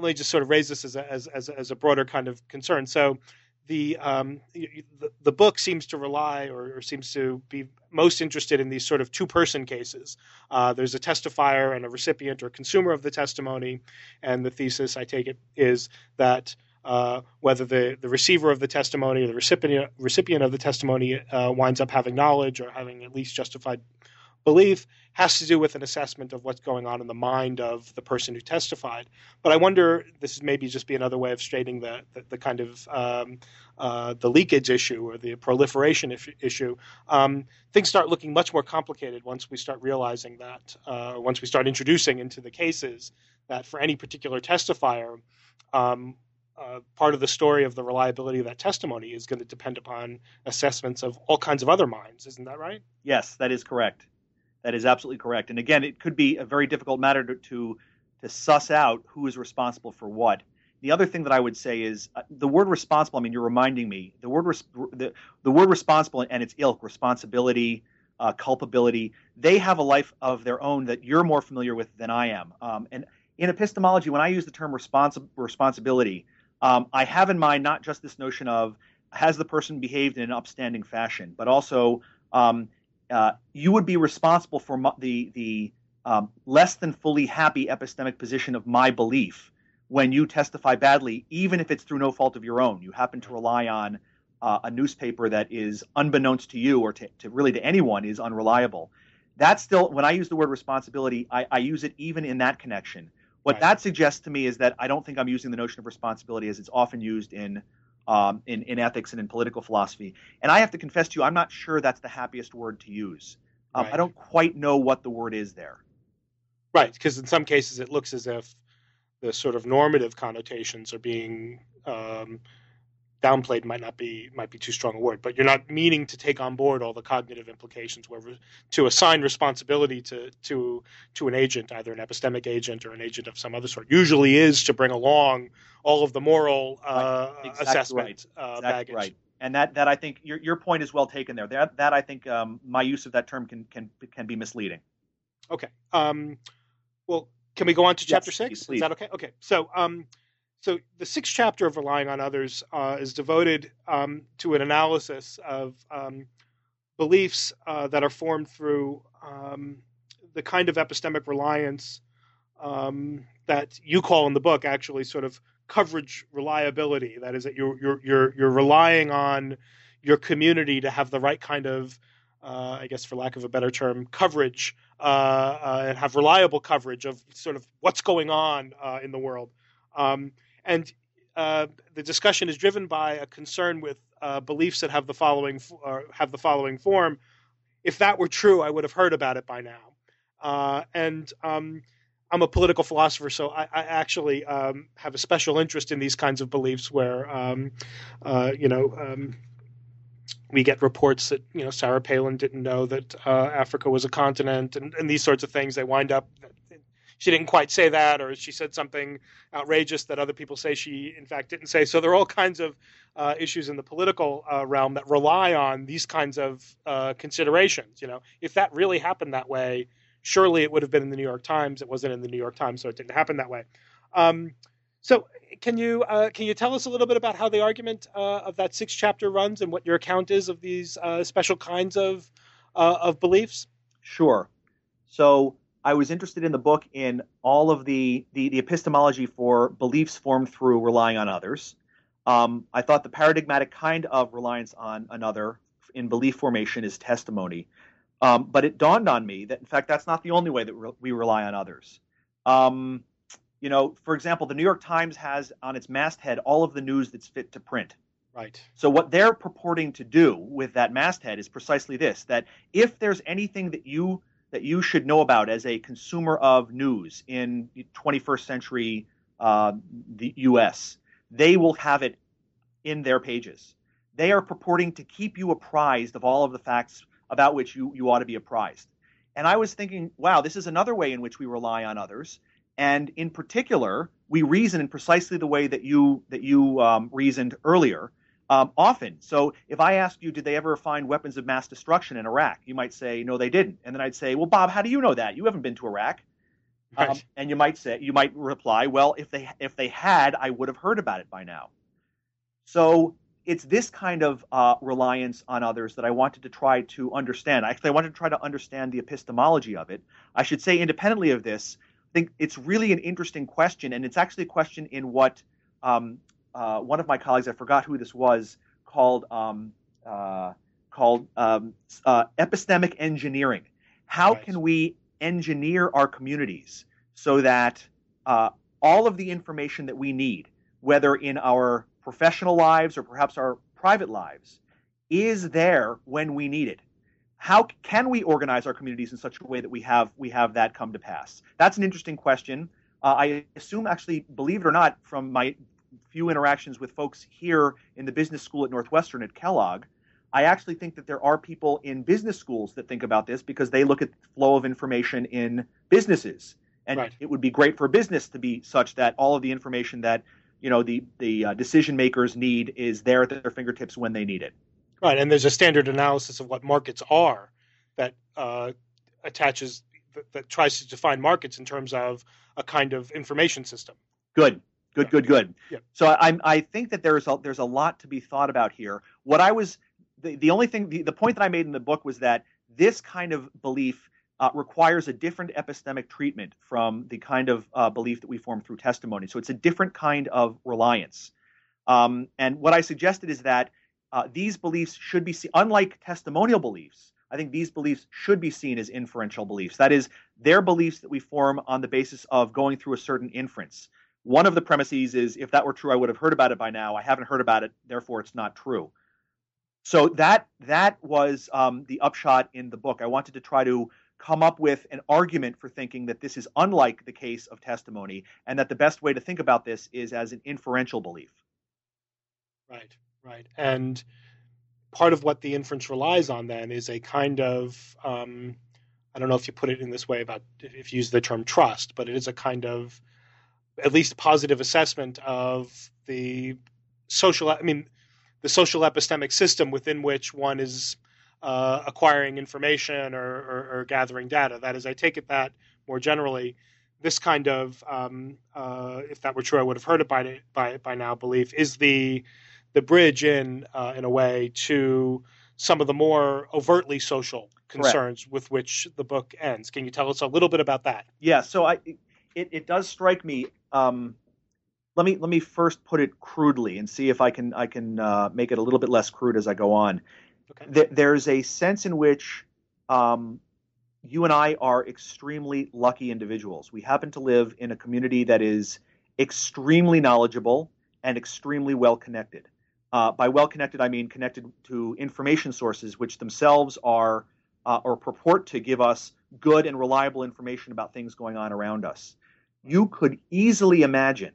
me just sort of raise this as a broader kind of concern. So the book seems to rely or seems to be most interested in these sort of two-person cases. There's a testifier and a recipient or consumer of the testimony, and the thesis, I take it, is that whether the receiver of the testimony or the recipient of the testimony winds up having knowledge or having at least justified belief has to do with an assessment of what's going on in the mind of the person who testified. But I wonder, this is maybe just be another way of stating the kind of the leakage issue or the proliferation issue. Things start looking much more complicated once we start realizing that, once we start introducing into the cases that for any particular testifier, part of the story of the reliability of that testimony is going to depend upon assessments of all kinds of other minds. Isn't that right? Yes, that is correct. That is absolutely correct. And again, it could be a very difficult matter to suss out who is responsible for what. The other thing that I would say is the word responsible, I mean, you're reminding me, the word responsible and its ilk, responsibility, culpability, they have a life of their own that you're more familiar with than I am. And in epistemology, when I use the term responsibility, I have in mind not just this notion of has the person behaved in an upstanding fashion, but also you would be responsible for the less than fully happy epistemic position of my belief when you testify badly, even if it's through no fault of your own. You happen to rely on a newspaper that is unbeknownst to you or to anyone is unreliable. That's still, when I use the word responsibility, I use it even in that connection. What right. That suggests to me is that I don't think I'm using the notion of responsibility as it's often used in ethics and in political philosophy. And I have to confess to you, I'm not sure that's the happiest word to use. Right. I don't quite know what the word is there. Right, because in some cases it looks as if the sort of normative connotations are being downplayed. Might be too strong a word, but you're not meaning to take on board all the cognitive implications. Where to assign responsibility to an agent, either an epistemic agent or an agent of some other sort, usually is to bring along all of the moral assessment baggage. Right. And that I think your point is well taken there. That I think my use of that term can be misleading. Okay. Well, can we go on to chapter 6? Please. Is that okay? Okay. So the 6th chapter of Relying on Others is devoted to an analysis of beliefs that are formed through the kind of epistemic reliance that you call in the book actually sort of coverage reliability. That is, that you're relying on your community to have the right kind of, I guess for lack of a better term, coverage and have reliable coverage of sort of what's going on in the world. And the discussion is driven by a concern with beliefs that have the following form. If that were true, I would have heard about it by now. And I'm a political philosopher, so I actually have a special interest in these kinds of beliefs where, we get reports that, Sarah Palin didn't know that Africa was a continent and these sorts of things. They wind up... She didn't quite say that, or she said something outrageous that other people say she, in fact, didn't say. So there are all kinds of issues in the political realm that rely on these kinds of considerations. If that really happened that way, surely it would have been in the New York Times. It wasn't in the New York Times, so it didn't happen that way. So can you tell us a little bit about how the argument of that sixth chapter runs and what your account is of these special kinds of beliefs? Sure. So I was interested in the book in all of the epistemology for beliefs formed through relying on others. I thought the paradigmatic kind of reliance on another in belief formation is testimony. But it dawned on me that, in fact, that's not the only way that we rely on others. You know, for example, the New York Times has on its masthead all of the news that's fit to print. Right. So what they're purporting to do with that masthead is precisely this, that if there's anything that you should know about as a consumer of news in 21st century the U.S., they will have it in their pages. They are purporting to keep you apprised of all of the facts about which you ought to be apprised. And I was thinking, wow, this is another way in which we rely on others. And in particular, we reason in precisely the way that you reasoned earlier, often. So if I asked you, did they ever find weapons of mass destruction in Iraq? You might say, no, they didn't. And then I'd say, well, Bob, how do you know that? You haven't been to Iraq. Right. And you might reply, well, if they had, I would have heard about it by now. So it's this kind of reliance on others that I wanted to try to understand. Actually, I wanted to try to understand the epistemology of it. I should say, independently of this, I think it's really an interesting question, and it's actually a question in what one of my colleagues, I forgot who this was, called epistemic engineering. How Right. can we engineer our communities so that all of the information that we need, whether in our professional lives or perhaps our private lives, is there when we need it? How can we organize our communities in such a way that we have that come to pass? That's an interesting question. I assume, actually, believe it or not, from my few interactions with folks here in the business school at Northwestern at Kellogg, I actually think that there are people in business schools that think about this because they look at the flow of information in businesses. And Right. it would be great for business to be such that all of the information that, you know, the decision makers need is there at their fingertips when they need it. Right, and there's a standard analysis of what markets are that that tries to define markets in terms of a kind of information system. Good. Yeah. So I think that there's a lot to be thought about here. What I was the point that I made in the book was that this kind of belief requires a different epistemic treatment from the kind of belief that we form through testimony. So it's a different kind of reliance. And what I suggested is that these beliefs should be seen, unlike testimonial beliefs, I think these beliefs should be seen as inferential beliefs. That is, they're beliefs that we form on the basis of going through a certain inference. One of the premises is, if that were true, I would have heard about it by now. I haven't heard about it, therefore it's not true. So that was the upshot in the book. I wanted to try to come up with an argument for thinking that this is unlike the case of testimony, and that the best way to think about this is as an inferential belief. Right. Right. And part of what the inference relies on then is a kind of, I don't know if you put it in this way about, if you use the term trust, but it is a kind of at least positive assessment of the social epistemic system within which one is acquiring information or gathering data. That is, I take it that more generally, this kind of, if that were true, I would have heard it by now belief is the bridge in a way to some of the more overtly social concerns Correct. With which the book ends. Can you tell us a little bit about that? Yeah, so it does strike me. Let me first put it crudely and see if I can make it a little bit less crude as I go on. Okay. There's a sense in which you and I are extremely lucky individuals. We happen to live in a community that is extremely knowledgeable and extremely well connected. By well-connected, I mean connected to information sources which themselves are or purport to give us good and reliable information about things going on around us. You could easily imagine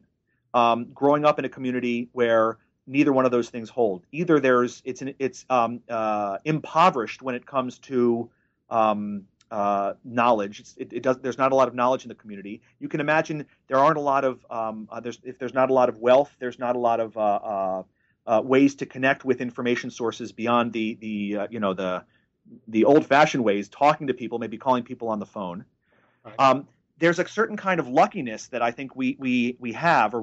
growing up in a community where neither one of those things hold. Either it's impoverished when it comes to knowledge. There's not a lot of knowledge in the community. You can imagine there aren't a lot of if there's not a lot of wealth, there's not a lot of ways to connect with information sources beyond the old-fashioned ways, talking to people, maybe calling people on the phone. Right. there's a certain kind of luckiness that I think we have, or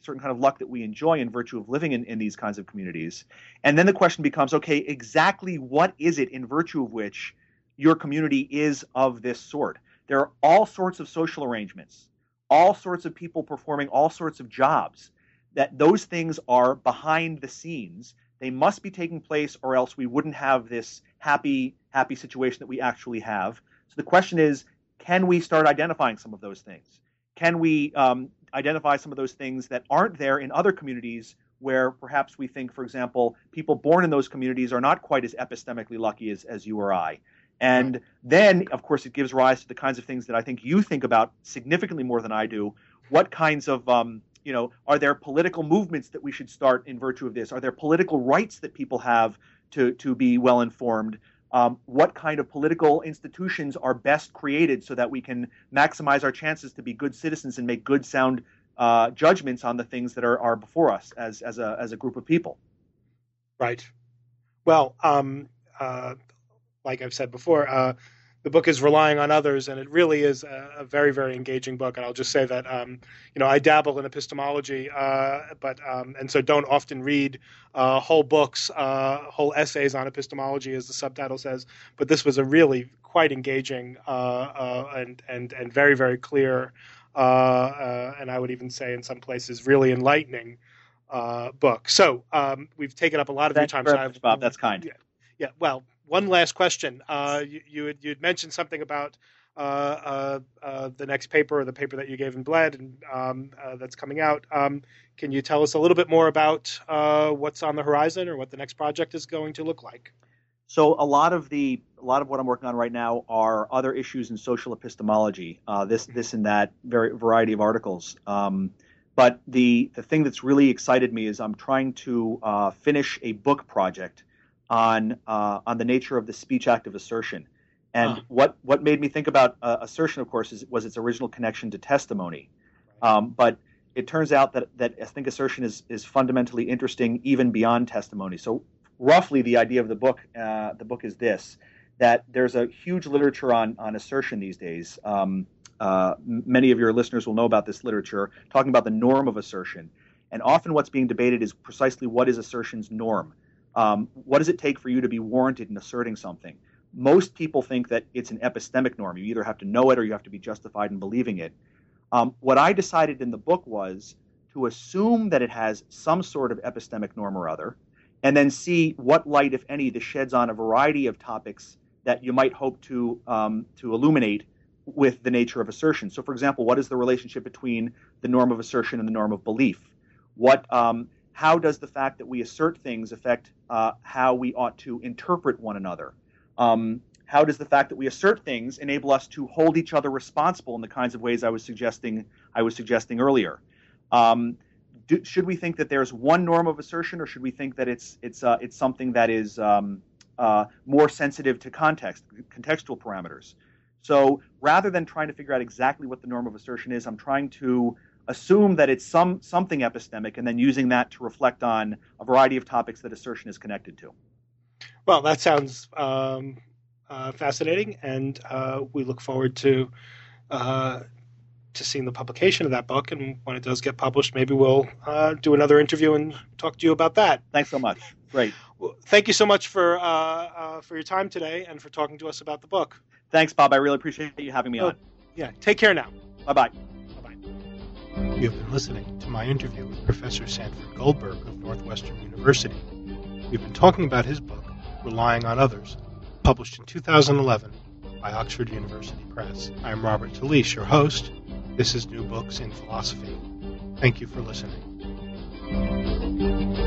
certain kind of luck that we enjoy in virtue of living in these kinds of communities. And then the question becomes, okay, exactly what is it in virtue of which your community is of this sort? There are all sorts of social arrangements, all sorts of people performing all sorts of jobs, that those things are behind the scenes. They must be taking place, or else we wouldn't have this happy situation that we actually have. So the question is, can we start identifying some of those things? Can we identify some of those things that aren't there in other communities where perhaps we think, for example, people born in those communities are not quite as epistemically lucky as you or I? And then, of course, it gives rise to the kinds of things that I think you think about significantly more than I do. What kinds of, are there political movements that we should start in virtue of this? Are there political rights that people have to be well-informed? What kind of political institutions are best created so that we can maximize our chances to be good citizens and make good, sound judgments on the things that are before us as a group of people? Right. Well, like I've said before, the book is Relying on Others, and it really is a very, very engaging book. And I'll just say that, I dabble in epistemology, and so don't often read whole books, whole essays on epistemology, as the subtitle says. But this was a really quite engaging and very, very clear, and I would even say in some places really enlightening book. So we've taken up a lot of your time. Thanks very much, Bob. That's kind. Yeah. Well. One last question. You'd mentioned something about the next paper, or the paper that you gave in Bled, and that's coming out. Can you tell us a little bit more about what's on the horizon, or what the next project is going to look like? So a lot of what I'm working on right now are other issues in social epistemology. This and that variety of articles. But the thing that's really excited me is I'm trying to finish a book project on the nature of the speech act of assertion. And what made me think about assertion, of course, was its original connection to testimony. But it turns out that I think assertion is fundamentally interesting even beyond testimony. So roughly the idea of the book is this, that there's a huge literature on assertion these days. Many of your listeners will know about this literature, talking about the norm of assertion. And often what's being debated is precisely what is assertion's norm. What does it take for you to be warranted in asserting something? Most people think that it's an epistemic norm. You either have to know it or you have to be justified in believing it. What I decided in the book was to assume that it has some sort of epistemic norm or other, and then see what light, if any, this sheds on a variety of topics that you might hope to illuminate with the nature of assertion. So, for example, what is the relationship between the norm of assertion and the norm of belief? How does the fact that we assert things affect how we ought to interpret one another? How does the fact that we assert things enable us to hold each other responsible in the kinds of ways I was suggesting earlier? Should we think that there's one norm of assertion, or should we think that it's something that is more sensitive to context, contextual parameters? So rather than trying to figure out exactly what the norm of assertion is, I'm trying to assume that it's something epistemic, and then using that to reflect on a variety of topics that assertion is connected to. Well, that sounds fascinating, and we look forward to seeing the publication of that book. And when it does get published, maybe we'll do another interview and talk to you about that. Thanks so much. Great. Well, thank you so much for your time today and for talking to us about the book. Thanks, Bob. I really appreciate you having me on. Yeah. Take care now. Bye-bye. You have been listening to my interview with Professor Sanford Goldberg of Northwestern University. We've been talking about his book, Relying on Others, published in 2011 by Oxford University Press. I'm Robert Talisse, your host. This is New Books in Philosophy. Thank you for listening.